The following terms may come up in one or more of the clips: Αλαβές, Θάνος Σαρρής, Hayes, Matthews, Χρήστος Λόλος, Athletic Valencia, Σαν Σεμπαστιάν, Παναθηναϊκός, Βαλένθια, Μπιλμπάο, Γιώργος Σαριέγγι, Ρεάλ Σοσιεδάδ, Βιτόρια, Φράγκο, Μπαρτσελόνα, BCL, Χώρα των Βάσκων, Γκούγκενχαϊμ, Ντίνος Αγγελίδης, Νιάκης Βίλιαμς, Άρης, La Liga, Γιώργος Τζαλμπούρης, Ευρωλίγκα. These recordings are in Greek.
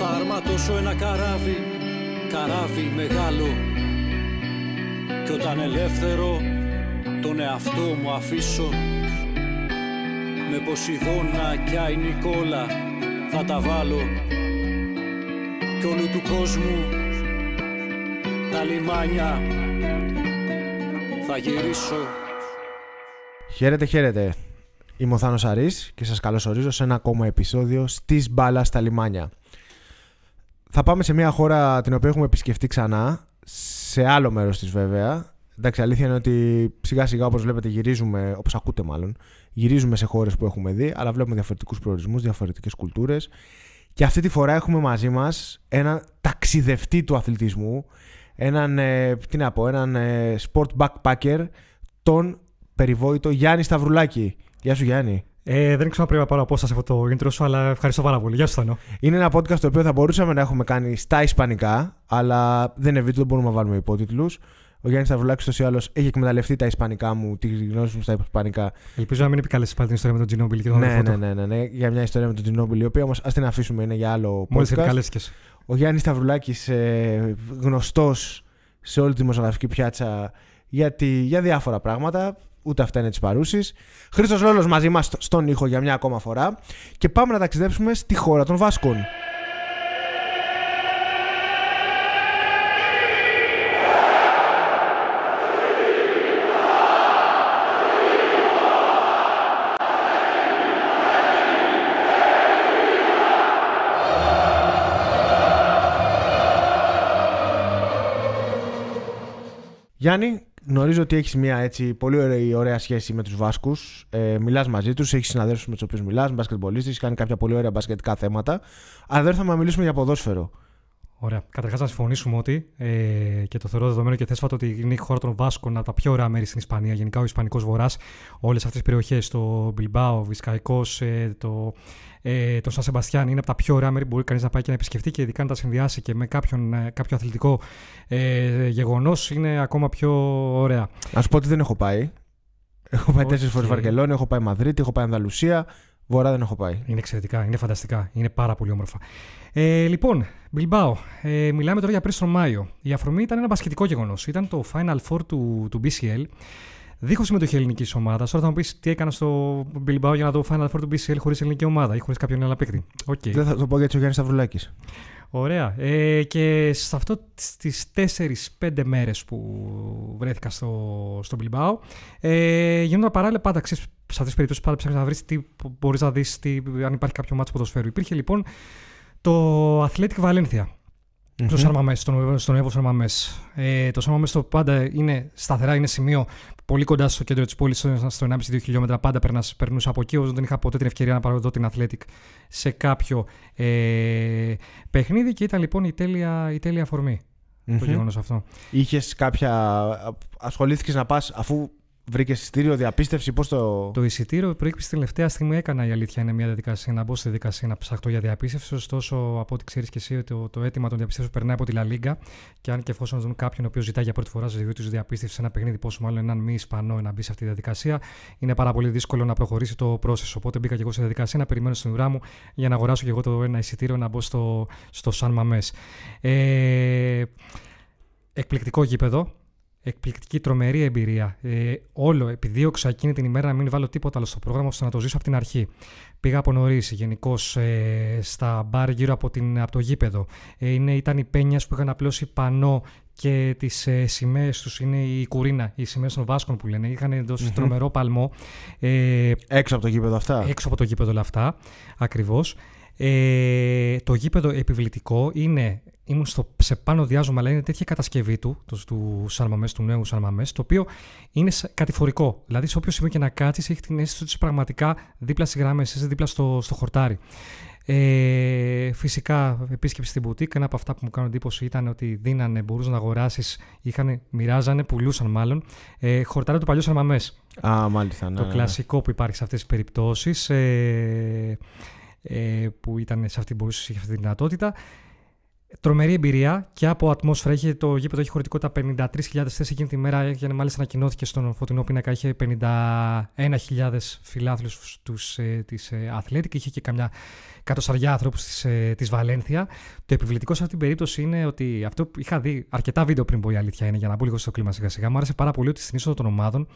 Θα αρματώσω ένα καράβι, καράβι μεγάλο, κι όταν ελεύθερο τον εαυτό μου αφήσω, με Ποσειδώνα κι Αϊνικόλα θα τα βάλω, κι όλου του κόσμου τα λιμάνια θα γυρίσω. Χαίρετε, χαίρετε. Είμαι ο Θάνος Σαρρής και σας καλωσορίζω σε ένα ακόμα επεισόδιο στις μπάλα στα λιμάνια. Θα πάμε σε μια χώρα την οποία έχουμε επισκεφτεί ξανά, σε άλλο μέρος της βέβαια. Εντάξει, αλήθεια είναι ότι σιγά σιγά, όπως βλέπετε, γυρίζουμε, όπως ακούτε μάλλον, γυρίζουμε σε χώρες που έχουμε δει, αλλά βλέπουμε διαφορετικούς προορισμούς, διαφορετικές κουλτούρες. Και αυτή τη φορά έχουμε μαζί μας έναν ταξιδευτή του αθλητισμού, έναν sport backpacker, τον περιβόητο Γιάννη Σταυρουλάκη. Γεια σου Γιάννη. Δεν ξέρω πριν να πάρω απόσταση από το intro σου, αλλά ευχαριστώ πάρα πολύ. Γεια σου Θάνο. Είναι ένα podcast το οποίο θα μπορούσαμε να έχουμε κάνει στα ισπανικά, αλλά δεν είναι βίντεο, δεν μπορούμε να βάλουμε υπότιτλους. Ο Γιάννης Σταυρουλάκης, τόσο ή άλλως, έχει εκμεταλλευτεί τα ισπανικά μου, τη γνώση μου στα ισπανικά. Ελπίζω να μην επικαλέσει πάλι την ιστορία με τον Τζινόμπιλ και τον αδερφό του. Ναι, για μια ιστορία με τον Τζινόμπιλ, η οποία όμως ας την αφήσουμε, είναι για άλλο podcast. Μόλις επικαλέστηκες. Ο Γιάννης Σταυρουλάκης, γνωστός σε όλη τη δημοσιογραφική πιάτσα για διάφορα πράγματα. Ούτε αυτά είναι τις παρούσεις. Χρήστος Λόλος μαζί μας στον ήχο για μια ακόμα φορά. Και πάμε να ταξιδέψουμε στη χώρα των Βάσκων. Γιάννη, γνωρίζω ότι έχεις μια έτσι πολύ ωραία σχέση με τους Βάσκους. Μιλάς μαζί τους, έχεις συναδέλφους με τους οποίους μιλάς, μπασκετμπολίστες, έχεις κάνει κάποια πολύ ωραία μπασκετικά θέματα. Αλλά δεν θα μας μιλήσουμε για ποδόσφαιρο. Ωραία. Καταρχάς, να συμφωνήσουμε ότι και το θεωρώ δεδομένο και θέσφατο ότι είναι η χώρα των Βάσκων από τα πιο ωραία μέρη στην Ισπανία. Γενικά, ο Ισπανικός Βορράς, όλες αυτές τις περιοχές, το Μπιλμπάο, ο Βισκαϊκός, το Σαν Σεμπαστιάν, είναι από τα πιο ωραία μέρη που μπορεί κανείς να πάει και να επισκεφτεί, και ειδικά να τα συνδυάσει και με κάποιο αθλητικό γεγονός είναι ακόμα πιο ωραία. Να σου πω ότι δεν έχω πάει. Έχω πάει 4 φορές Βαρκελόνη, έχω πάει Μαδρίτη, έχω πάει Ανδαλουσία. Βορρά δεν έχω πάει. Είναι εξαιρετικά, είναι φανταστικά, είναι πάρα πολύ όμορφα. Λοιπόν, Μπιλμπάο, μιλάμε τώρα για πριν τον Μάιο. Η αφορμή ήταν ένα μπασκετικό γεγονός. Ήταν το Final Four του BCL. Δίχως συμμετοχή ελληνικής ομάδας. Τώρα θα μου πεις τι έκανα στο Μπιλμπάο για να δω Final Four του BCL χωρίς ελληνική ομάδα ή χωρίς κάποιον άλλο παίκτη. Okay. Δεν θα το πω γιατί ο Γιάννης Σταυρουλάκης. Ωραία. Και σε αυτό τις 4-5 μέρες που βρέθηκα στο Μπιλμπάο, γίνονταν παράλληλα πάντα. Σε αυτές τις περιπτώσεις πάντα ψάχνεις να βρεις τι μπορείς να δεις, αν υπάρχει κάποιο μάτσο ποδοσφαίρου. Υπήρχε λοιπόν το Athletic Valencia. Στο Σαν Μαμές, στον Εύω Σαν Μαμές. Το Σαν Μαμές πάντα είναι σταθερά, είναι σημείο πολύ κοντά στο κέντρο της πόλης, στο 1,5-2 χιλιόμετρα. Πάντα περνούσα από εκεί, όσο δεν είχα ποτέ την ευκαιρία να παραδώ την Athletic σε κάποιο παιχνίδι, και ήταν λοιπόν η τέλεια αφορμή το γεγονός αυτό. Είχες ασχολήθηκες να πας αφού βρήκες εισιτήριο, διαπίστευση, πώς το. Το εισιτήριο προέκυψε την τελευταία στιγμή, έκανα η αλήθεια. Είναι μια διαδικασία, να μπω στη διαδικασία να ψαχτώ για διαπίστευση. Ωστόσο, από ό,τι ξέρεις και εσύ, το αίτημα των διαπίστευσεων περνάει από τη La Liga. Και αν και εφόσον δουν κάποιον ο οποίος ζητάει για πρώτη φορά στη ζωή του διαπίστευση σε ένα παιχνίδι, πόσο μάλλον έναν μη Ισπανό να μπει σε αυτή τη διαδικασία, είναι πάρα πολύ δύσκολο να προχωρήσει το process. Οπότε μπήκα και εγώ στη διαδικασία να περιμένω στην ουρά μου για να αγοράσω και εγώ το ένα εισιτήριο να μπω στο Σαν Μαμές. Εκπληκτικό γήπεδο. Εκπληκτική, τρομερή εμπειρία. Επιδίωξα εκείνη την ημέρα να μην βάλω τίποτα άλλο στο πρόγραμμα, ώστε να το ζήσω από την αρχή. Πήγα από νωρίς, γενικώς, στα μπαρ γύρω από το γήπεδο. Ήταν οι πένιας που είχαν απλώσει πανό και τις σημαίες τους. Είναι η κουρίνα, οι σημαίες των Βάσκων που λένε. Είχαν δώσει τρομερό παλμό. Έξω από το γήπεδο αυτά. Έξω από το γήπεδο όλα αυτά, ακριβώς. Το γήπεδο επιβλητικό είναι. Ήμουν σε πάνω διάζωμα, αλλά είναι τέτοια κατασκευή του Σαν Μαμές, του νέου Σαν Μαμές, το οποίο είναι κατηφορικό. Δηλαδή, σε όποιο σημείο και να κάτσεις, έχει την αίσθηση ότι είσαι πραγματικά δίπλα στις γραμμές, είσαι δίπλα στο χορτάρι. Φυσικά, επίσκεψη στην μπουτίκ. Ένα από αυτά που μου κάνουν εντύπωση ήταν ότι δίνανε, μπορούσαν να αγοράσεις, μοιράζανε, πουλούσαν μάλλον. Χορτάρι του παλιού Σαν Μαμές. Α, μάλιστα. Ναι, το κλασικό που υπάρχει σε αυτές τις περιπτώσεις, που ήταν σε αυτή μπορούσε, είχε αυτή τη δυνατότητα. Τρομερή εμπειρία και από ατμόσφαιρα. Το γήπεδο έχει χωρητικότητα 53.000 θέσεις εκείνη τη μέρα. Και μάλιστα ανακοινώθηκε στον φωτεινό πίνακα, είχε 51.000 φιλάθλους της Athletic. Είχε και εκατοσταριά άνθρωπους της Βαλένθια. Το επιβλητικό σε αυτή την περίπτωση είναι ότι αυτό που είχα δει αρκετά βίντεο πριν, που η αλήθεια είναι, για να μπω λίγο στο κλίμα σιγά-σιγά, μου άρεσε πάρα πολύ ότι στην είσοδο των ομάδων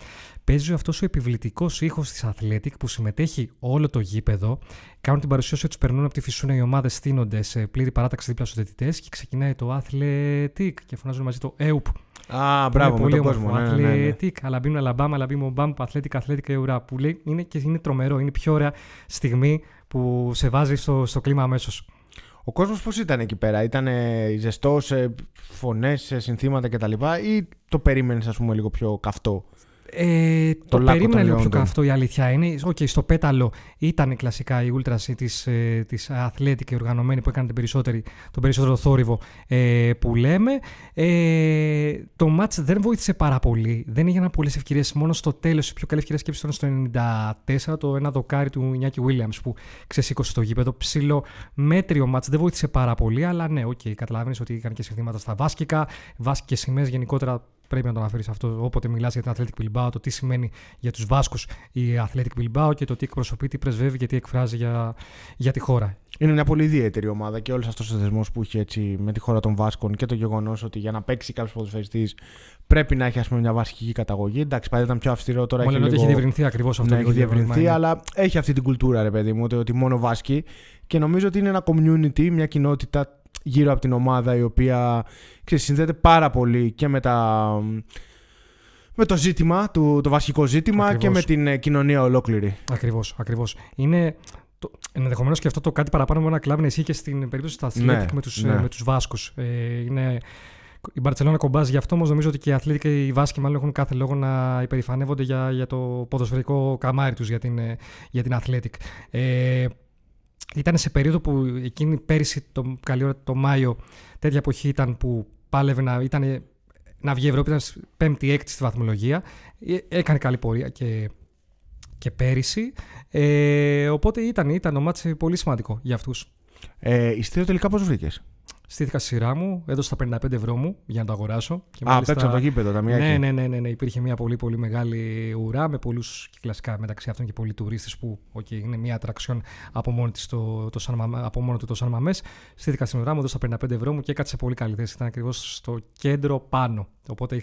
παίζει αυτό ο επιβλητικό ήχο της Athletic που συμμετέχει όλο το γήπεδο. Κάνουν την παρουσίαση, του περνούν από τη φυσούνα οι ομάδες, στείνονται σε πλήρη παράταξη δίπλα στους διαιτητές και ξεκινάει το Athletic και φωνάζουν μαζί το EUP. Α, μπράβο, πολύ όμορφο. Athletic, Αλαμπίμ, Αλαμπάμ, Αλαμπίμ, Ομπάμ, Athletic, Athletic, Εουρά. Που λέει είναι τρομερό, είναι η πιο ωραία στιγμή που σε βάζει στο κλίμα αμέσως. Ο κόσμος πώς ήταν εκεί πέρα, ήταν ζεστός, φωνές, συνθήματα κτλ. Ή το περίμενες, ας πούμε, λίγο πιο καυτό? Το περίμενα λίγο πιο καυτό, η αλήθεια είναι. Okay, στο πέταλο ήταν κλασικά η ούλτραση της Athletic και οργανωμένη, που έκανε τον περισσότερο θόρυβο που λέμε. Το μάτς δεν βοήθησε πάρα πολύ. Δεν έγιναν πολλές ευκαιρίες. Μόνο στο τέλος, η πιο καλή ευκαιρία σκέψη ήταν στο 94, το ένα δοκάρι του Νιάκη Βίλιαμς που ξεσήκωσε το γήπεδο. Ψήλο μέτριο μάτς, δεν βοήθησε πάρα πολύ. Αλλά ναι, okay, καταλαβαίνεις ότι είχαν και συνθήματα στα βάσκικα, βάσκικες σημαίες γενικότερα. Πρέπει να το αναφέρεις αυτό όποτε μιλάς για την Athletic Bilbao, το τι σημαίνει για τους Βάσκους η Athletic Bilbao και το τι εκπροσωπεί, τι πρεσβεύει και τι εκφράζει για τη χώρα. Είναι μια πολύ ιδιαίτερη ομάδα και όλος αυτός ο θεσμός που έχει έτσι με τη χώρα των Βάσκων και το γεγονός ότι για να παίξει κάποιος ποδοσφαιριστής πρέπει να έχει, ας πούμε, μια βασική καταγωγή. Εντάξει, πάντα ήταν πιο αυστηρό, τώρα έχει λίγο... διευρυνθεί ακριβώς αυτό. Ναι, έχει διευρυνθεί, αλλά έχει αυτή την κουλτούρα, ρε παιδί μου, ότι μόνο Βάσκοι, και νομίζω ότι είναι ένα community, μια κοινότητα γύρω από την ομάδα η οποία συνδέεται πάρα πολύ και με το ζήτημα, το βασικό ζήτημα, ακριβώς, και με την κοινωνία ολόκληρη. Ακριβώς, ακριβώς. Είναι ενδεχομένως και αυτό το κάτι παραπάνω με ένα κλάβ εσύ και στην περίπτωση της Athletic, ναι, με τους Βάσκους. Είναι... Η Μπαρτσελόνα κομπάζει γι' αυτό, όμως νομίζω ότι και οι Athletic και οι Βάσκοι μάλλον έχουν κάθε λόγο να υπερηφανεύονται για το ποδοσφαιρικό καμάρι τους, για την Athletic. Ήταν σε περίοδο που εκείνη πέρυσι, καλή ώρα το Μάιο, τέτοια εποχή ήταν που πάλευε να βγει η Ευρώπη, ήταν 5η-6η στη βαθμολογία. Έκανε καλή πορεία και πέρυσι. Οπότε ήταν ο μάτς πολύ σημαντικό για αυτούς. Ειστήριο τελικά πώς βρήκες? Στήθηκα στη σειρά μου, έδωσα τα 55 ευρώ μου για να το αγοράσω. Και μάλιστα... παίξα από το γήπεδο, τα μία εκεί. Ναι. Υπήρχε μια πολύ πολύ μεγάλη ουρά με πολλούς, και κλασικά μεταξύ αυτών και πολλοί τουρίστες που είναι μια ατραξιόν από μόνο του το Σαν Μαμές. Στήθηκα στην ουρά μου, έδωσα τα 55 ευρώ μου και έκατσε σε πολύ καλή θέση. Ήταν ακριβώς στο κέντρο πάνω. Οπότε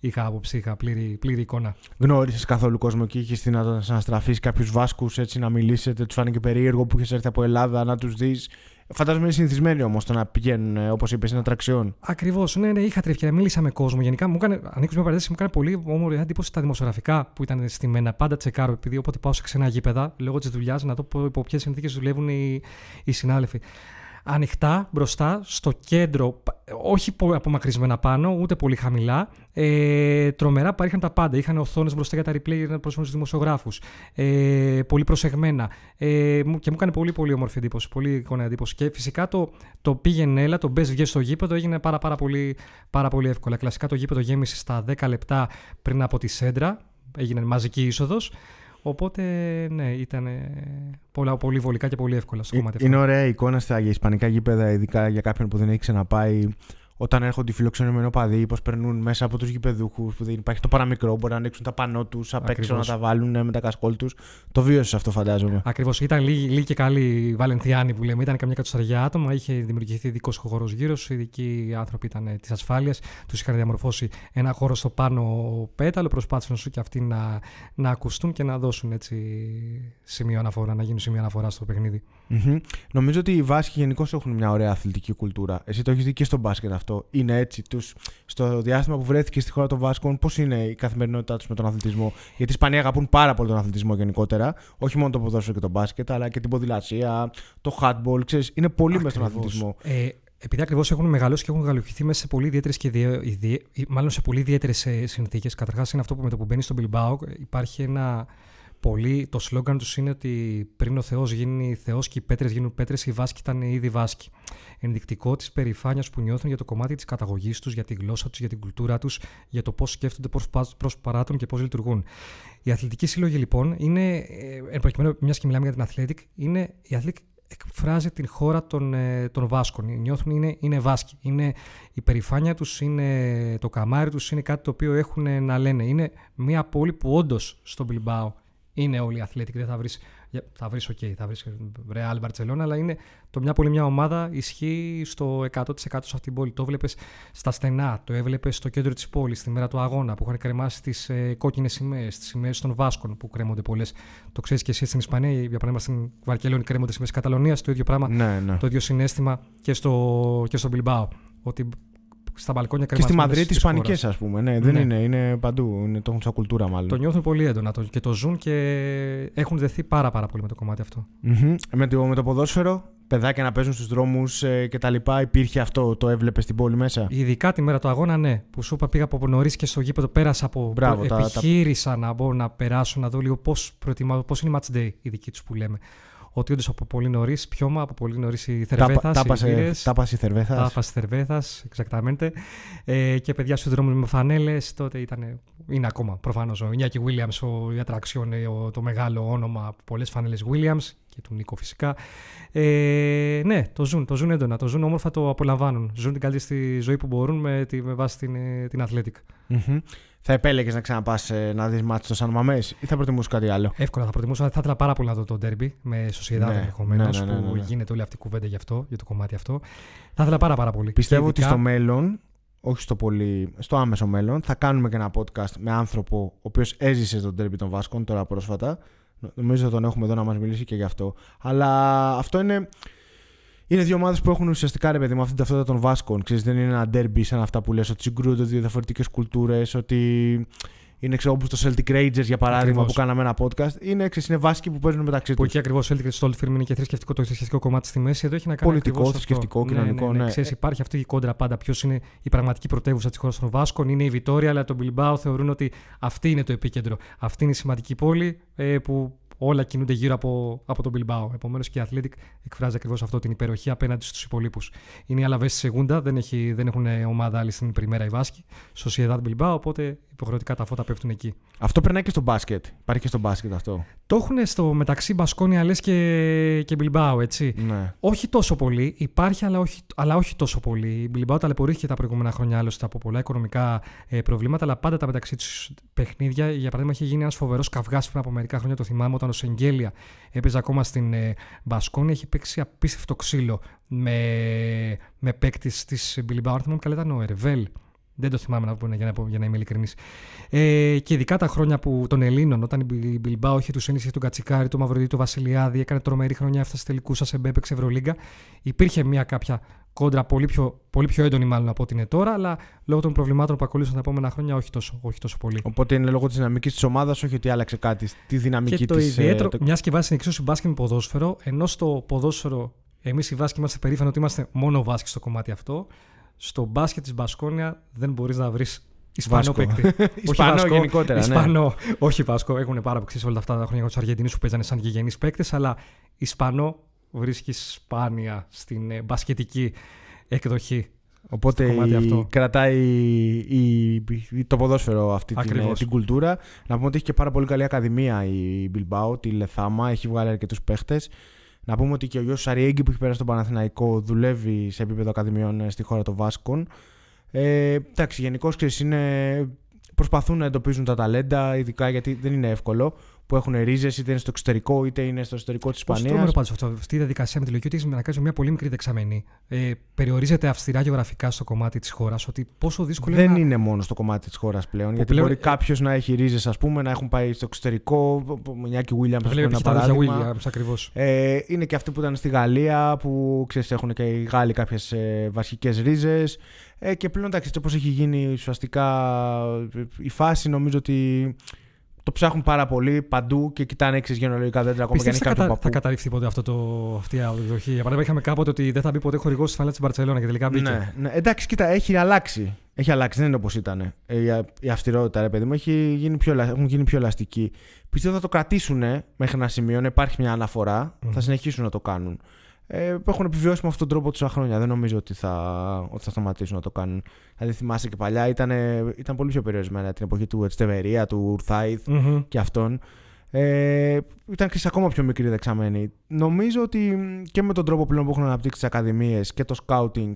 είχα άποψη, είχα πλήρη εικόνα. Γνώρισες καθόλου κόσμο και είχες δυνατότητα να στραφείς κάποιους Βάσκους, έτσι να μιλήσετε? Τους φάνηκε περίεργο που είχες έρθει από Ελλάδα να τους δεις? Φαντάζομαι είναι συνηθισμένοι όμως το να πηγαίνουν, όπως είπες, στην ατραξιόν. Ακριβώς, ναι, είχα την ευκαιρία, μίλησα με κόσμο. Γενικά, ανοίξω μια παρένθεση, μου έκανε πολύ όμορφη εντύπωση τα δημοσιογραφικά που ήταν στημένα. Πάντα τσεκάρω, επειδή όποτε πάω σε ξένα γήπεδα, λόγω της δουλειάς, να δω υπό ποιες συνθήκες δουλεύουν οι συνάδελφοι. Ανοιχτά, μπροστά, στο κέντρο, όχι απομακρυσμένα πάνω, ούτε πολύ χαμηλά. Τρομερά παρήχαν τα πάντα. Είχαν οθόνες μπροστά για τα replay, για να προσφέρουν στους δημοσιογράφους. Πολύ προσεγμένα. Και μου έκανε πολύ, πολύ όμορφη εντύπωση. Πολύ εικόνα εντύπωση. Και φυσικά το πήγαινε έλα, το μπες βγες στο γήπεδο, έγινε πάρα πολύ εύκολα. Κλασικά το γήπεδο γέμισε στα 10 λεπτά πριν από τη σέντρα. Έγινε μαζική είσοδος. Οπότε, ναι, ήταν πολύ βολικά και πολύ εύκολα στο κομμάτι αυτό. Είναι ωραία η εικόνα στα ισπανικά γήπεδα, ειδικά για κάποιον που δεν έχει ξαναπάει, όταν έρχονται οι φιλοξενούμενοι οπαδοί, πώς περνούν μέσα από τους γηπεδούχους, που δεν υπάρχει το παραμικρό, μπορεί να ανοίξουν τα πανό τους απ' έξω, να τα βάλουν με τα κασκόλ τους. Το βίωσες αυτό, φαντάζομαι? Ακριβώς. Ήταν λίγοι και καλοί Βαλενθιάνοι που λέμε. Ήταν καμιά εκατοσταριά άτομα. Είχε δημιουργηθεί δικός χώρος γύρω. Οι ειδικοί άνθρωποι ήταν της ασφάλειας. Τους είχαν διαμορφώσει ένα χώρο στο πάνω πέταλο. Προσπάθησαν και αυτοί να ακουστούν και να δώσουν έτσι σημείο αναφορά, να γίνουν σημείο αναφορά στο παιχνίδι. Mm-hmm. Νομίζω ότι οι Βάσκοι γενικώς έχουν μια ωραία αθλητική κουλτούρα. Εσύ το έχεις δει και στο μπάσκετ αυτό. Είναι έτσι? Στο διάστημα που βρέθηκε στη χώρα των Βάσκων, πώς είναι η καθημερινότητά τους με τον αθλητισμό? Γιατί οι Ισπανοί αγαπούν πάρα πολύ τον αθλητισμό γενικότερα. Όχι μόνο το ποδόσφαιρο και τον μπάσκετ, αλλά και την ποδηλασία, το handball. Ξέρεις, είναι πολύ μέσα στον αθλητισμό. Επειδή ακριβώς έχουν μεγαλώσει και έχουν γαλουχηθεί μέσα σε πολύ ιδιαίτερες συνθήκες. Καταρχάς, είναι αυτό που με το που μπαίνει στον Μπιλμπάο υπάρχει ένα. Το σλόγγαν τους είναι ότι πριν ο Θεός γίνει Θεός και οι πέτρες γίνουν πέτρες, οι Βάσκοι ήταν ήδη Βάσκοι. Ενδεικτικό της περηφάνειας που νιώθουν για το κομμάτι της καταγωγής τους, για τη γλώσσα τους, για την κουλτούρα τους, για το πώς σκέφτονται, πώς παράττουν και πώς λειτουργούν. Οι αθλητικοί σύλλογοι λοιπόν είναι, εν προκειμένου μιας και μιλάμε για την Athletic, είναι η Athletic εκφράζει την χώρα των Βάσκων. Νιώθουν είναι Βάσκοι. Είναι η περηφάνεια τους, είναι το καμάρι τους, είναι κάτι το οποίο έχουν να λένε. Είναι μια πόλη που όντως στον Μπιλμπάο. Είναι όλοι οι Athletic, δεν θα βρεις θα βρεις OK, θα βρεις Real, Barcelona, αλλά είναι το μια πολύ μια ομάδα ισχύει στο 100% σε αυτή την πόλη. Το έβλεπες στα στενά, το έβλεπες στο κέντρο της πόλης, στη μέρα του αγώνα που είχαν κρεμάσει τις κόκκινες σημαίες, τις σημαίες των Βάσκων που κρέμονται πολλές. Το ξέρεις και εσύ στην Ισπανία, για παράδειγμα στην Βαρκελόνη κρέμονται σημαίες της Καταλωνίας, το ίδιο πράγμα, ναι. Το ίδιο συνέστημα και στο Μπιλμπάο. Ότι στα μπαλκόνια κρεμάζουν. Και στη Μαδρίτη, ισπανικές, ας πούμε. Ναι, δεν ναι. Είναι παντού. Είναι, το έχουν σαν κουλτούρα, μάλλον. Το νιώθουν πολύ έντονα και το ζουν και έχουν δεθεί πάρα πολύ με το κομμάτι αυτό. Mm-hmm. Με το ποδόσφαιρο, παιδάκια να παίζουν στους δρόμους κτλ. Υπήρχε αυτό, το έβλεπες στην πόλη μέσα. Ειδικά τη μέρα του αγώνα, ναι. Που σου είπα, πήγα από νωρίς και στο γήπεδο, πέρασα από. Μπράβο, επιχείρησα να μπω να περάσω, να δω λίγο πώς είναι match day οι δικοί τους που λέμε. Ότι όντως από πολύ νωρίς πιώμα, από πολύ νωρίς η θερβέθας. Τάπας η θερβέθας. Τάπας η θερβέθας, εξακτamente. Και παιδιά στους δρόμους με φανέλες. Τότε είναι ακόμα προφανώς ο Νιάκη Βίλιαμς, ο Ατραξιόν, το μεγάλο όνομα. Πολλές φανέλες Βίλιαμς και του Νίκο φυσικά. Ναι, το ζουν έντονα. Το ζουν όμορφα, το απολαμβάνουν. Ζουν την καλύτερη ζωή που μπορούν με βάση την Athletic. Mm-hmm. Θα επέλεγες να ξαναπάς να δεις μάτς στο Σαν Μαμές ή θα προτιμούσες κάτι άλλο? Εύκολα θα προτιμούσα. Θα ήθελα πάρα πολύ να δω το ντέρμπι με Σοσιεδάδ ενδεχομένως, που γίνεται όλη αυτή η κουβέντα για το κομμάτι αυτό. Θα ήθελα πάρα πολύ. Πιστεύω ότι στο μέλλον, όχι στο άμεσο μέλλον, θα κάνουμε και ένα podcast με άνθρωπο ο οποίος έζησε το ντέρμπι των Βάσκων τώρα πρόσφατα. Νομίζω θα τον έχουμε εδώ να μας μιλήσει και γι' αυτό. Αλλά αυτό είναι δύο ομάδες που έχουν ουσιαστικά, ρε παιδί μου, αυτή την ταυτότητα των Βάσκων. Ξέρεις, δεν είναι ένα ντέρμπι σαν αυτά που λες, ότι συγκρούνται δύο διαφορετικές κουλτούρες, ότι είναι όπως το Celtic Rangers για παράδειγμα, ακριβώς, που κάναμε ένα podcast. Είναι Βάσκοι που παίζουν μεταξύ τους. Που εκεί ακριβώς Celtic στο Old Firm είναι και θρησκευτικό, το θρησκευτικό κομμάτι στη μέση. Εδώ έχει να κάνει πολιτικό, θρησκευτικό, κοινωνικό. Ναι. Ξέρεις, υπάρχει αυτή η κόντρα πάντα. Ποιος είναι η πραγματική πρωτεύουσα της χώρας των Βάσκων? Είναι η Βιτόρια, αλλά τον Μπιλμπάο θεωρούν ότι αυτή είναι το επίκεντρο. Αυτή είναι η σημαντική πόλη που. Όλα κινούνται γύρω από τον Μπιλμπάο. Επομένως και η Athletic εκφράζει ακριβώς αυτό, την υπεροχή απέναντι στους υπολείπους. Είναι η Αλαβές στη Σεγούντα, δεν έχουν ομάδα άλλη στην Πριμέρα οι Βάσκοι. Σοσιεδάδ Μπιλμπάο, οπότε υποχρεωτικά τα φώτα πέφτουν εκεί. Αυτό περνάει και στο μπάσκετ. Υπάρχει και στο μπάσκετ αυτό. Το έχουν στο μεταξύ Μπασκόνια, λες, και Μπιλμπάο, έτσι. Ναι. Όχι τόσο πολύ. Υπάρχει, αλλά όχι τόσο πολύ. Η Μπιλμπάο ταλαιπωρήθηκε τα προηγούμενα χρόνια άλλωστε από πολλά οικονομικά προβλήματα, αλλά πάντα τα μεταξύ τους παιχνίδια. Για παράδειγμα, είχε γίνει ένας φοβερός καυγάς πριν από μερικά χρόνια, το θυμάμαι, όταν ο Σεγγέλια έπαιζε ακόμα στην Μπασκόνια. Είχε παίξει απίστευτο ξύλο με παίκτη τη Μπιλμπάο. Αν θυμάμαι καλά, ήταν ο Ερβέλ. Δεν το θυμάμαι για να είμαι ειλικρινής. Και ειδικά τα χρόνια των Ελλήνων, όταν η Μπιλμπάο είχε τους Έννης, τον Κατσικάρη, τον Μαυροδίτη, τον Βασιλιάδη, έκανε τρομερή χρονιά, έφτασε τελικούς σας, έπαιξε Ευρωλίγκα. Υπήρχε μια κάποια κόντρα πολύ πιο έντονη, μάλλον από ό,τι είναι τώρα, αλλά λόγω των προβλημάτων που ακολούθησαν τα επόμενα χρόνια, όχι τόσο πολύ. Οπότε είναι λόγω της δυναμικής της ομάδας, όχι ότι άλλαξε κάτι στη δυναμική της. Και το ιδιαίτερο, μιας και βάζει την εξίσωση μπάσκετ με ποδόσφαιρο, ενώ στο ποδόσφαιρο εμείς οι Βάσκοι είμαστε περήφανοι ότι είμαστε μόνο Βάσκοι στο κομμάτι αυτό. Στο μπάσκετ της Μπασκόνια δεν μπορείς να βρεις Ισπανό παίκτη. Ισπανό γενικότερα. Ισπανό. Ναι. Όχι Βάσκο, έχουν πάρα πολύ όλα αυτά τα χρόνια από τους Αργεντινούς που παίζανε σαν γηγενείς παίκτες, αλλά Ισπανό βρίσκεις σπάνια στην μπασκετική εκδοχή. Οπότε κρατάει το ποδόσφαιρο αυτή την κουλτούρα. Να πούμε ότι έχει και πάρα πολύ καλή ακαδημία η Μπιλμπάο, τη Λεθάμα, έχει βγάλει αρκετούς παίχτες. Να πούμε ότι και ο Γιώργος Σαριέγγι που έχει πέρασει τον Παναθηναϊκό δουλεύει σε επίπεδο ακαδημιών στη χώρα των Βάσκων. Εντάξει, γενικώς προσπαθούν να εντοπίζουν τα ταλέντα, ειδικά γιατί δεν είναι εύκολο, που έχουν ρίζες, είτε είναι στο εξωτερικό είτε είναι στο εσωτερικό της Ισπανίας. Πώς το πάντως αυτό, αυτή η διαδικασία με τη λογική ότι έχει να κάνει μια πολύ μικρή δεξαμενή. Περιορίζεται αυστηρά γεωγραφικά στο κομμάτι της χώρας. Ότι πόσο δύσκολο είναι. Δεν είναι μόνο στο κομμάτι της χώρας πλέον. Γιατί πλέον, μπορεί κάποιος να έχει ρίζες, ας πούμε, να έχουν πάει στο εξωτερικό. Ο Νιάκη Βίλιαμς, ένα παράδειγμα. Ακριβώς. Είναι και αυτοί που ήταν στη Γαλλία, που ξέρεις, έχουν και οι Γάλλοι κάποιες βασικές ρίζες. Και πλέον, εντάξει, όπως έχει γίνει ουσιαστικά η φάση, νομίζω ότι. Το ψάχνουν πάρα πολύ παντού και κοιτάνε γενολογικά δέντρα ακόμα και αν έχει κάποιο παππού. Θα καταρριφθεί ποτέ αυτή η εκδοχή? Για παράδειγμα, είχαμε κάποτε ότι δεν θα μπει ποτέ χορηγός στη φανέλα της Μπαρτσελώνα και τελικά μπήκε. Ναι. Εντάξει, κοίτα, έχει αλλάξει. Δεν είναι όπως ήταν. Η αυστηρότητα, ρε παιδί μου, έχουν γίνει πιο ελαστικοί. Πιστεύω θα το κρατήσουν μέχρι ένα σημείο. Υπάρχει μια αναφορά. Mm. Θα συνεχίσουν να το κάνουν. Έχουν επιβιώσει με αυτόν τον τρόπο τόσα χρόνια. Δεν νομίζω ότι θα σταματήσουν να το κάνουν. Δηλαδή, θυμάσαι και παλιά ήταν πολύ πιο περιορισμένα την εποχή του Ετσεβερία, του Ουρθάιθ mm-hmm. και αυτών. Ήταν και σε ακόμα πιο μικρή δεξαμένη. Νομίζω ότι και με τον τρόπο πλέον που έχουν αναπτύξει τις ακαδημίες και το σκάουτινγκ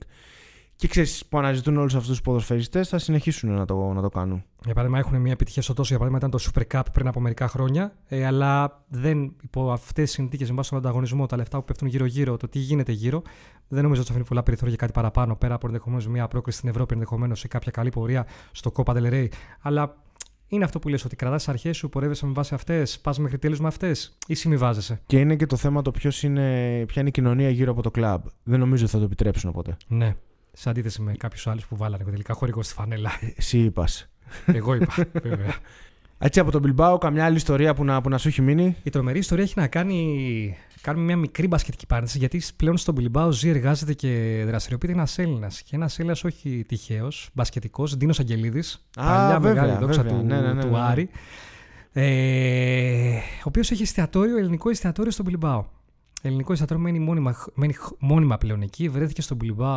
Και ξέρεις, που αναζητούν όλους αυτούς τους ποδοσφαιριστές, θα συνεχίσουν να το κάνουν. Για παράδειγμα, έχουν μια επιτυχία στο τόσο. Για παράδειγμα, ήταν το Super Cup πριν από μερικά χρόνια. Αλλά δεν, υπό αυτές τις συνθήκες, με βάση τον ανταγωνισμό, τα λεφτά που πέφτουν γύρω-γύρω, το τι γίνεται γύρω, δεν νομίζω ότι θα αφήνει πολλά περιθώρια για κάτι παραπάνω. Πέρα από ενδεχομένως μια πρόκριση στην Ευρώπη, ενδεχομένως σε κάποια καλή πορεία στο Copa del Rey. Αλλά είναι αυτό που λες, ότι κρατάς τις αρχές σου, πορεύεσαι με βάση αυτές, πας μέχρι τέλους με αυτές ή συμβιβάζεσαι. Και είναι και το θέμα το ποια είναι η κοινωνία γύρω από το κλαμπ. Δεν νομίζω ότι θα το επιτρέψουν ποτέ. Ναι. Σε αντίθεση με κάποιους άλλους που βάλανε τελικά χορηγό στη φανέλα. Εσύ είπας. Εγώ είπα, βέβαια. Έτσι από τον Μπιλμπάο, καμιά άλλη ιστορία που να σου έχει μείνει. Η τρομερή ιστορία έχει να κάνει. Κάνουμε μια μικρή μπασκετική παρένθεση, γιατί πλέον στον Μπιλμπάο ζει, εργάζεται και δραστηριοποιείται ένας Έλληνας. Και ένας Έλληνας όχι τυχαίος, μπασκετικός, Ντίνος Αγγελίδης. Παλιά μεγάλη δόξα του Άρη. Ο οποίος έχει εστιατόριο, ελληνικό εστιατόριο στον Μπιλμπάο. Ελληνικό εστιατόριο μένει μόνιμα πλέον εκεί. Βρέθηκε στον Μπιλμπάο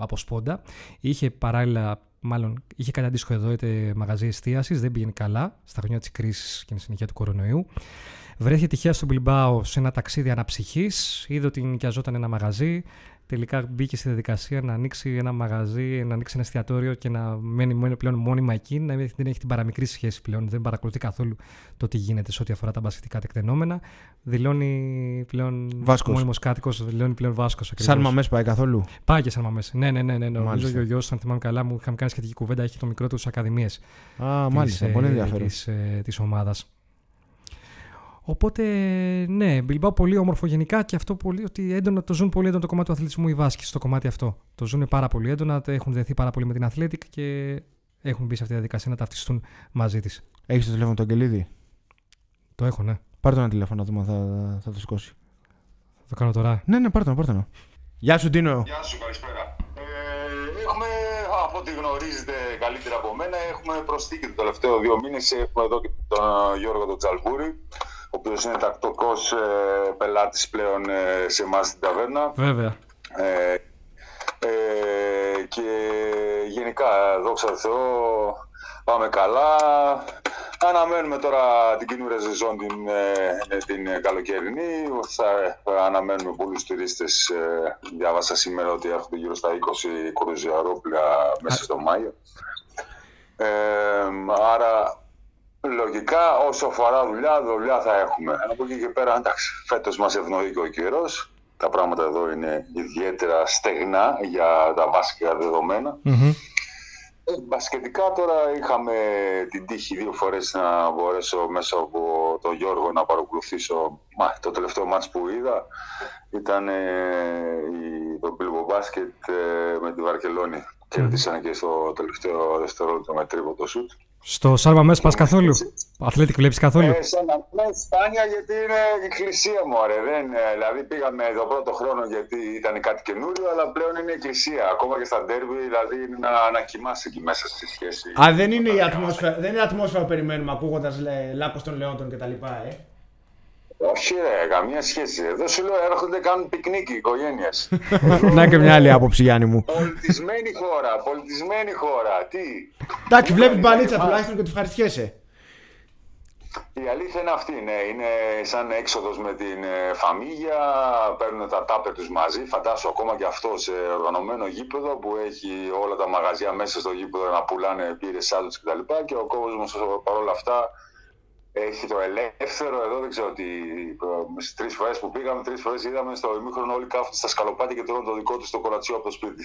από σπόντα. Είχε παράλληλα, μάλλον είχε κάτι αντίστοιχο εδώ, μαγαζί εστίασης. Δεν πήγαινε καλά στα χρόνια της κρίσης και τη συνεχεία του κορονοϊού. Βρέθηκε τυχαία στον Μπιλμπάο σε ένα ταξίδι αναψυχής. Είδε ότι νοικιαζόταν ένα μαγαζί. Τελικά μπήκε στη διαδικασία να ανοίξει ένα μαγαζί, να ανοίξει ένα εστιατόριο και να μένει πλέον μόνιμα εκεί. Να μην έχει την παραμικρή σχέση πλέον. Δεν παρακολουθεί καθόλου το τι γίνεται σε ό,τι αφορά τα μπασκετικά τεκτενόμενα. Δηλώνει πλέον μόνιμος κάτοικος, δηλώνει πλέον Βάσκος. Σαν Μαμές πάει καθόλου. Πάει και Σαν Μαμές. Ναι. Νομίζω ο γιος, αν θυμάμαι καλά, μου είχαμε κάνει σχετική κουβέντα. Έχει το μικρότερο της ακαδημίας. Α, μάλιστα. Πολύ ενδιαφέρον. Της ομάδας. Οπότε, ναι, Μπιλμπάο πολύ όμορφο γενικά και αυτό πολύ, ότι έντονα το ζουν πολύ έντονα το κομμάτι του αθλητισμού οι Βάσκοι στο κομμάτι αυτό. Το ζουν πάρα πολύ έντονα, έχουν δεθεί πάρα πολύ με την Athletic και έχουν μπει σε αυτή τη διαδικασία να ταυτιστούν μαζί της. Έχεις το τηλέφωνο του Αγγελίδη? Το έχω, ναι. Πάρ' το ένα τηλέφωνο, δούμε, θα το σηκώσει. Θα το κάνω τώρα. Ναι, πάρ' το. Γεια σου, Ντίνο. Γεια σου, καλησπέρα. Έχουμε, από ό,τι γνωρίζετε καλύτερα από μένα, έχουμε προσθήκη το τελευταίο 2 μήνες. Έχουμε εδώ και τον Γιώργο τον Τζαλμπούρη, ο οποίος είναι τακτικός πελάτης πλέον σε εμάς στην ταβέρνα. Βέβαια. Και γενικά, δόξα τω Θεώ, πάμε καλά. Αναμένουμε τώρα την καινούργια σεζόν την καλοκαιρινή. Θα αναμένουμε πολλούς τουρίστες. Διάβασα σήμερα ότι έρχονται γύρω στα 20 κρουζιαρόπλια μέσα στο Μάιο. Άρα, λογικά, όσο αφορά δουλειά θα έχουμε. Από εκεί και πέρα, εντάξει, φέτος μας ευνοεί και ο καιρός. Τα πράγματα εδώ είναι ιδιαίτερα στεγνά για τα βάσκια δεδομένα. Mm-hmm. Μπασκετικά τώρα είχαμε την τύχη 2 φορές να μπορέσω μέσα από τον Γιώργο να παρακολουθήσω. Το τελευταίο μάτς που είδα ήταν το Bilbao μπάσκετ με τη Βαρκελόνη. Mm-hmm. Κέρδισαν και στο τελευταίο δευτερόλεπτο με τρίποντο σουτ. Στο Σαν Μαμές πας καθόλου? Athletic βλέπεις καθόλου? Σαν Μαμές σπάνια, γιατί είναι η εκκλησία μου. Δηλαδή πήγαμε τον πρώτο χρόνο γιατί ήταν κάτι καινούριο, αλλά πλέον είναι η εκκλησία. Ακόμα και στα ντέρμπι, δηλαδή να κοιμάσαι εκεί μέσα στη σχέση. Α, δεν είναι η ατμόσφαιρα που περιμένουμε ακούγοντας Λάκκος των Λεόντων κτλ. Όχι, καμία σχέση. Εδώ σου λέω, έρχονται, κάνουν πικνίκι οι οικογένειες. Να και μια άλλη άποψη, Γιάννη μου. Πολιτισμένη χώρα. Τι. Εντάξει, βλέπεις μπαλίτσα τουλάχιστον και του ευχαριστιέσαι. Η αλήθεια είναι αυτή, ναι. Είναι σαν έξοδος με την φαμίλια, παίρνουν τα τάπερ τους μαζί. Φαντάσου ακόμα και αυτό σε οργανωμένο γήπεδο που έχει όλα τα μαγαζιά μέσα στο γήπεδο να πουλάνε πύρες σάντουιτς κτλ. Και ο κόσμος παρόλα αυτά έχει το ελεύθερο. Εδώ δεν ξέρω ότι 3 φορές που πήγαμε, 3 φορές είδαμε στο ημίχρονο όλοι κάθονται στα σκαλοπάτια και τρώνε το δικό τους το κορατσιό από το σπίτι.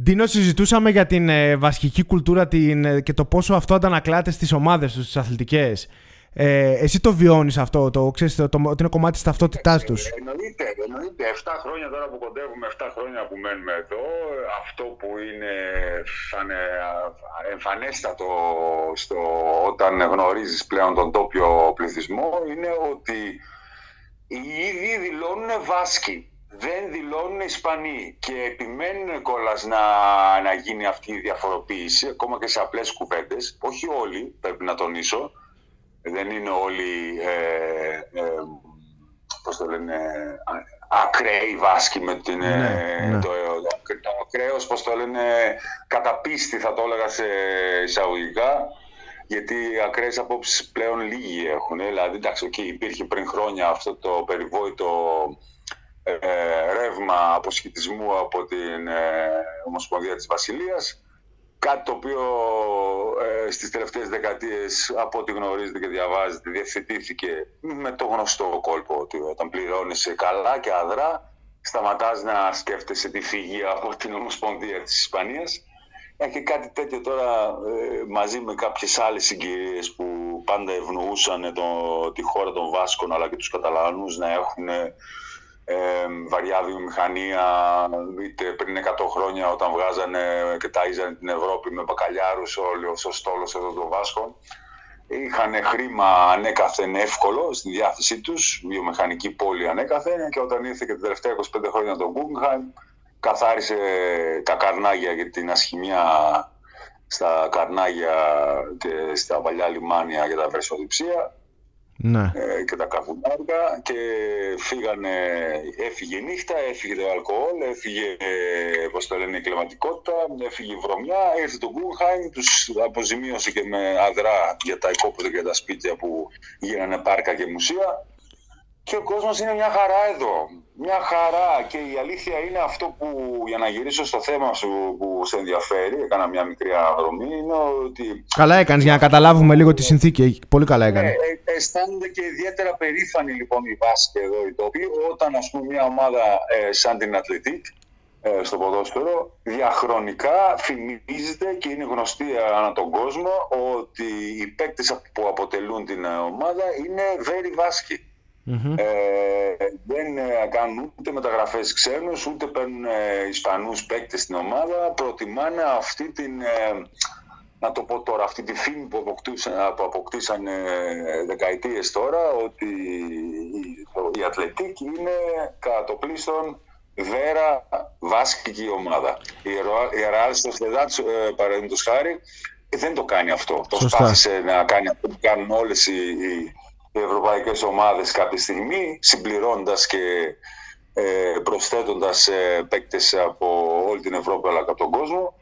Ντίνο, συζητούσαμε για την βασκική κουλτούρα και το πόσο αυτό αντανακλάται στις ομάδες τους, στις αθλητικές. Εσύ το βιώνεις αυτό, το ξέρεις, ότι είναι κομμάτι της ταυτότητάς τους? Εννοείται. 7 χρόνια τώρα που κοντεύουμε, 7 χρόνια που μένουμε εδώ, αυτό που είναι εμφανέστατο όταν γνωρίζεις πλέον τον τόπιο πληθυσμό είναι ότι οι ίδιοι δηλώνουν Βάσκοι. Δεν δηλώνουν Ισπανοί και επιμένουν κιόλας να γίνει αυτή η διαφοροποίηση ακόμα και σε απλές κουβέντες. Όχι όλοι, πρέπει να τονίσω. Δεν είναι όλοι ακραίοι Βάσκοι με την, το ακραίος, καταπίστη θα το έλεγα σε εισαγωγικά, γιατί ακραίες απόψεις πλέον λίγοι έχουν. Δηλαδή εντάξει, υπήρχε πριν χρόνια αυτό το περιβόητο ρεύμα αποσχητισμού από την Ομοσπονδία της Βασιλείας, κάτι το οποίο στις τελευταίες δεκαετίες, από ό,τι γνωρίζετε και διαβάζετε, διευθετήθηκε με το γνωστό κόλπο ότι όταν πληρώνεσαι καλά και αδρά, σταματάς να σκέφτεσαι τη φυγή από την Ομοσπονδία της Ισπανίας. Και κάτι τέτοιο τώρα μαζί με κάποιες άλλες συγκυρίες που πάντα ευνοούσαν τη χώρα των Βάσκων αλλά και τους Καταλανούς να έχουν βαριά βιομηχανία, είτε πριν 100 χρόνια όταν βγάζανε και ταΐζανε την Ευρώπη με μπακαλιάρους όλος ο στόλος εδώ των Βάσκων, είχαν χρήμα ανέκαθεν εύκολο στη διάθεσή τους, βιομηχανική πόλη ανέκαθεν, και όταν ήρθε και τα τελευταία 25 χρόνια τον Γκούγκενχαϊμ, καθάρισε τα καρνάγια και την ασχημία στα καρνάγια και στα παλιά λιμάνια για τα βρεσοδιψία, ναι, και τα καβουνάρια, και φύγανε, έφυγε η νύχτα, έφυγε το αλκοόλ, έφυγε η κλιματικότητα, έφυγε η βρωμιά, ήρθε το Γκούγκενχαϊμ, τους αποζημίωσε και με αδρά για τα οικόπεδα και τα σπίτια που γίνανε πάρκα και μουσεία. Και ο κόσμος είναι μια χαρά εδώ, μια χαρά, και η αλήθεια είναι αυτό που, για να γυρίσω στο θέμα σου που σε ενδιαφέρει, έκανα μια μικρή αναδρομή, είναι ότι... Καλά έκανες, για να καταλάβουμε λίγο τη συνθήκη, πολύ καλά έκανες. Αισθάνονται και ιδιαίτερα περήφανοι λοιπόν οι Βάσκοι εδώ οι τόποι, όταν ας πούμε μια ομάδα σαν την Athletic στο ποδόσφαιρο διαχρονικά φημίζεται και είναι γνωστή ανά τον κόσμο ότι οι παίκτες που αποτελούν την ομάδα είναι very Βάσκοι. Mm-hmm. Δεν κάνουν ούτε μεταγραφές ξένους, ούτε παίρνουν Ισπανούς παίκτες στην ομάδα. Προτιμάνε αυτή την, να το πω τώρα, αυτή τη φήμη που αποκτήσαν δεκαετίες τώρα, ότι η Athletic είναι κατά το πλείστον βέρα βάσκικη ομάδα. Η Ρεάλ Σοσιεδάδ, παραδείγματος χάρη, δεν το κάνει αυτό. Το σπάθησε να κάνει αυτό που κάνουν όλες οι ευρωπαϊκές ομάδες κάποια στιγμή, συμπληρώνοντας και προσθέτοντας παίκτες από όλη την Ευρώπη αλλά και από τον κόσμο.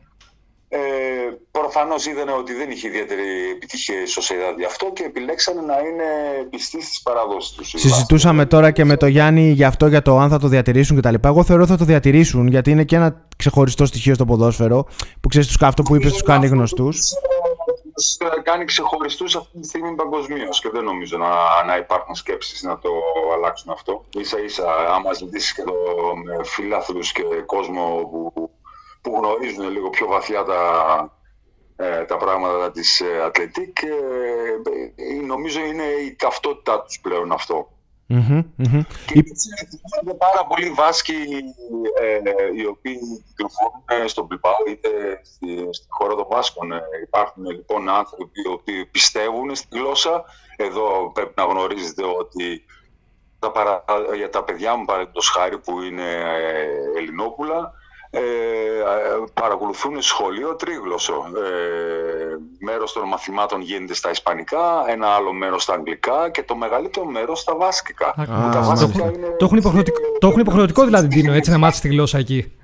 Προφανώς είδανε ότι δεν είχε ιδιαίτερη επιτυχία η Σοσιεδάδ γι' αυτό και επιλέξανε να είναι πιστοί στις παραδόσεις τους. Συζητούσαμε τώρα και με τον Γιάννη γι' αυτό, για το αν θα το διατηρήσουν κτλ. Εγώ θεωρώ θα το διατηρήσουν, γιατί είναι και ένα ξεχωριστό στοιχείο στο ποδόσφαιρο που, ξέρεις, αυτό που είπες τους κάνει γνωστούς. Κάνει ξεχωριστούς αυτή τη στιγμή παγκοσμίως και δεν νομίζω να υπάρχουν σκέψεις να το αλλάξουν αυτό. Ίσα ίσα, άμα ζητήσεις και με φιλάθλους και κόσμο που γνωρίζουν λίγο πιο βαθιά τα πράγματα της Athletic, νομίζω είναι η ταυτότητά τους πλέον αυτό. Mm-hmm, mm-hmm. Και είναι πάρα πολλοί Βάσκοι οι οποίοι κυκλοφορούν στον Μπιλμπάο είτε στη χώρα των Βάσκων. Υπάρχουν λοιπόν άνθρωποι οι οποίοι πιστεύουν στη γλώσσα. Εδώ πρέπει να γνωρίζετε ότι για τα παιδιά μου, παραδείγματος χάρη, που είναι Ελληνόπουλα, παρακολουθούν σχολείο τρίγλωσσο. Μέρος των μαθημάτων γίνεται στα ισπανικά, ένα άλλο μέρος στα αγγλικά και το μεγαλύτερο μέρος στα βάσκικα. Το έχουν υποχρεωτικό δηλαδή, Ντίνο, έτσι, να μάθεις τη γλώσσα εκεί.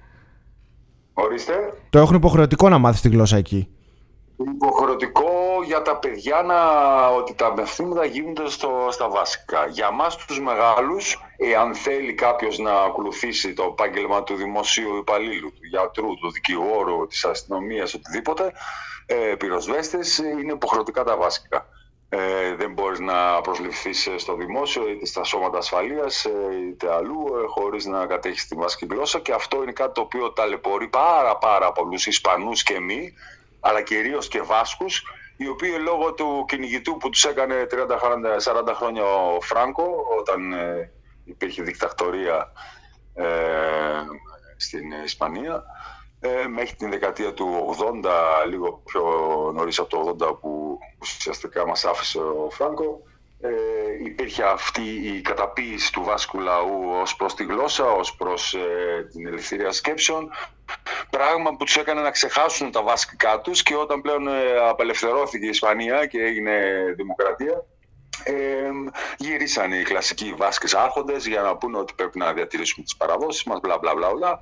Ορίστε. Το έχουν υποχρεωτικό να μάθεις τη γλώσσα εκεί. Υποχρεωτικό για τα παιδιά ότι τα μαθήματα γίνονται στα βάσκικα. Για μας τους μεγάλους, εάν θέλει κάποιος να ακολουθήσει το επάγγελμα του δημοσίου υπαλλήλου, του γιατρού, του δικηγόρου, της αστυνομίας, οτιδήποτε, πυροσβέστες, είναι υποχρεωτικά τα βάσκικα. Δεν μπορείς να προσληφθείς στο δημόσιο είτε στα σώματα ασφαλείας είτε αλλού χωρίς να κατέχεις τη βάσκη γλώσσα, και αυτό είναι κάτι το οποίο ταλαιπωρεί πάρα πολλούς Ισπανούς και μη, αλλά κυρίως και Βάσκους, οι οποίοι λόγω του κυνηγητού που τους έκανε 30-40 χρόνια ο Φράγκο, όταν υπήρχε δικτακτορία στην Ισπανία, μέχρι την δεκαετία του 80, λίγο πιο νωρίς από το 80 που ουσιαστικά μας άφησε ο Φράγκο, υπήρχε αυτή η καταποίηση του βάσκου λαού ως προς τη γλώσσα, ως προς την ελευθερία σκέψεων, πράγμα που τους έκανε να ξεχάσουν τα βάσκικά τους, και όταν πλέον απελευθερώθηκε η Ισπανία και έγινε δημοκρατία, γυρίσαν οι κλασικοί Βάσκες άρχοντες για να πούνε ότι πρέπει να διατηρήσουμε τις παραδόσεις μας, μπλα μπλα μπλα,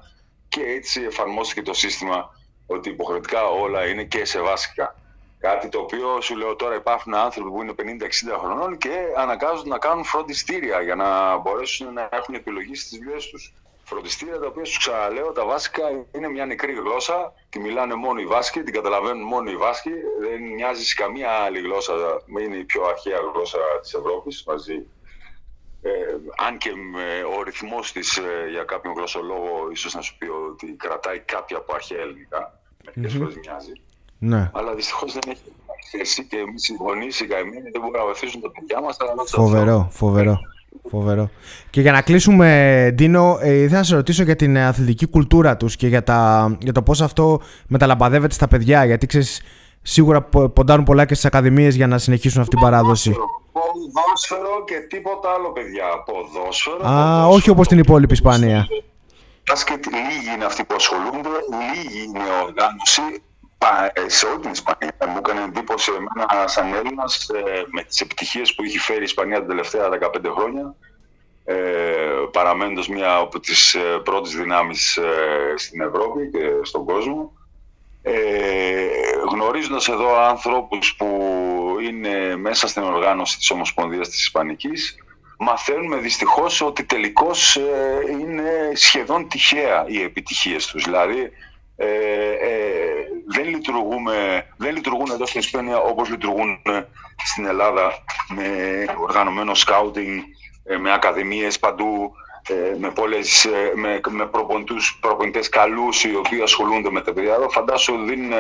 και έτσι εφαρμόστηκε το σύστημα ότι υποχρεωτικά όλα είναι και σε βάσκικα. Κάτι το οποίο σου λέω τώρα, υπάρχουν άνθρωποι που είναι 50-60 χρονών και αναγκάζονται να κάνουν φροντιστήρια για να μπορέσουν να έχουν επιλογή στις δουλειές τους. Φροντιστήρια τα οποία, σου ξαναλέω, τα βάσικα είναι μια νεκρή γλώσσα, τη μιλάνε μόνο οι Βάσκοι, την καταλαβαίνουν μόνο οι Βάσκοι, δεν μοιάζει σε καμία άλλη γλώσσα, είναι η πιο αρχαία γλώσσα της Ευρώπης μαζί. Αν και ο ρυθμός της για κάποιον γλωσσολόγο ίσως να σου πει ότι κρατάει κάποια από αρχαία ελληνικά, μερικές φορές μοιάζει. Ναι. Αλλά δυστυχώς δεν έχει εσύ και εμείς οι γονείς, οι καημένοι, δεν μπορούν να βοηθήσουν τα παιδιά μας. Φοβερό. Και για να κλείσουμε, Ντίνο, ήθελα να σε ρωτήσω για την αθλητική κουλτούρα τους και για το πώς αυτό μεταλαμπαδεύεται στα παιδιά. Γιατί ξέρεις, σίγουρα ποντάρουν πολλά και στις ακαδημίες για να συνεχίσουν αυτή την παράδοση. Ποδόσφαιρο και τίποτα άλλο, παιδιά. Ποδόσφαιρο. Όχι όπως την υπόλοιπη Ισπανία. Λίγοι είναι αυτοί που ασχολούνται, λίγοι είναι οργάνωση. Σε όλη την Ισπανία. Μου έκανε εντύπωση εμένα σαν Έλληνας με τις επιτυχίες που είχε φέρει η Ισπανία τα τελευταία 15 χρόνια, παραμένοντας μία από τις πρώτες δυνάμεις στην Ευρώπη και στον κόσμο, γνωρίζοντας εδώ ανθρώπους που είναι μέσα στην οργάνωση της Ομοσπονδίας της Ισπανικής, μαθαίνουμε δυστυχώς ότι τελικώς είναι σχεδόν τυχαία οι επιτυχίες τους. Δηλαδή, δεν λειτουργούν εδώ στην Ισπανία όπως λειτουργούν στην Ελλάδα, με οργανωμένο σκάουτινγκ, με ακαδημίες παντού, με προπονητές καλούς οι οποίοι ασχολούνται με τα παιδιά. Φαντάσου δίνουν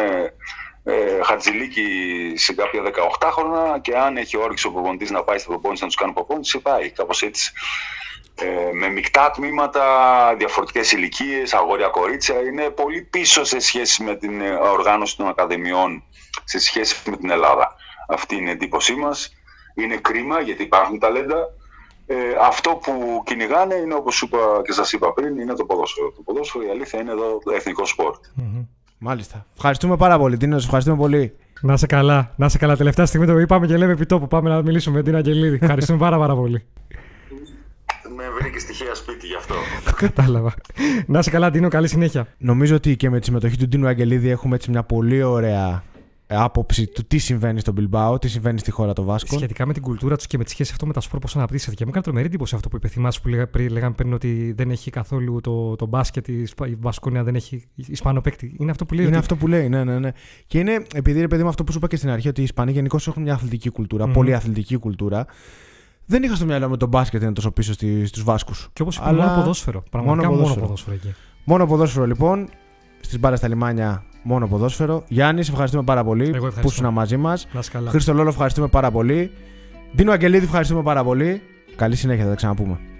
Χατζηλίκη σε κάποια 18χρονα και αν έχει όρεξη ο προπονητής να πάει στην προπόνηση να τους κάνει προπόνηση, πάει κάπως έτσι. Με μεικτά τμήματα, διαφορετικές ηλικίες, αγόρια-κορίτσια, είναι πολύ πίσω σε σχέση με την οργάνωση των ακαδημιών, σε σχέση με την Ελλάδα. Αυτή είναι η εντύπωσή μας. Είναι κρίμα γιατί υπάρχουν ταλέντα. Αυτό που κυνηγάνε είναι, όπως σου είπα και σας είπα πριν, είναι το ποδόσφαιρο. Το ποδόσφαιρο, η αλήθεια, είναι εδώ το εθνικό σπορ. Μάλιστα. Ευχαριστούμε πάρα πολύ, Ντίνο. Ευχαριστούμε πολύ. Να είσαι καλά. Να είσαι καλά. Τελευταία στιγμή το είπαμε και λέμε επί τόπου. Πάμε να μιλήσουμε με την Αγγελίδη. Ευχαριστούμε πάρα πολύ. Με βρήκε στοιχεία σπίτι γι' αυτό. Κατάλαβα. Να είσαι καλά, Ντίνο, καλή συνέχεια. Νομίζω ότι και με τη συμμετοχή του Ντίνου Αγγελίδη έχουμε έτσι μια πολύ ωραία άποψη του τι συμβαίνει στον Μπιλμπάο, τι συμβαίνει στη χώρα των Βάσκων. Σχετικά με την κουλτούρα του και με τη σχέση αυτό με τα σπορ, πώς αναπτύσσεται. Και μου έκανε τρομερή εντύπωση αυτό που είπε. Θυμάσαι που λέγαμε πριν ότι δεν έχει καθόλου το μπάσκετ, η Βασκόνια δεν έχει Ισπανό παίκτη. Είναι αυτό που λέει. Ναι. Και είναι επειδή, ρε παιδί μου, αυτό που σου είπα και στην αρχή, ότι οι Ισπανοί γενικώς έχουν μια αθλητική κουλτούρα, πολύ αθλητική κουλτούρα. Δεν είχα στο μυαλό με τον μπάσκετ είναι τόσο πίσω στους Βάσκους. Και όπως είπα, μόνο ποδόσφαιρο. Πραγματικά μόνο ποδόσφαιρο εκεί. Μόνο ποδόσφαιρο, λοιπόν. Στις μπάρες στα λιμάνια, μόνο ποδόσφαιρο. Γιάννη, ευχαριστούμε πάρα πολύ που ήσουν μαζί μας. Χρήστο Λόλο, ευχαριστούμε πάρα πολύ. Ντίνο Αγγελίδη, ευχαριστούμε πάρα πολύ. Καλή συνέχεια, θα τα ξαναπούμε.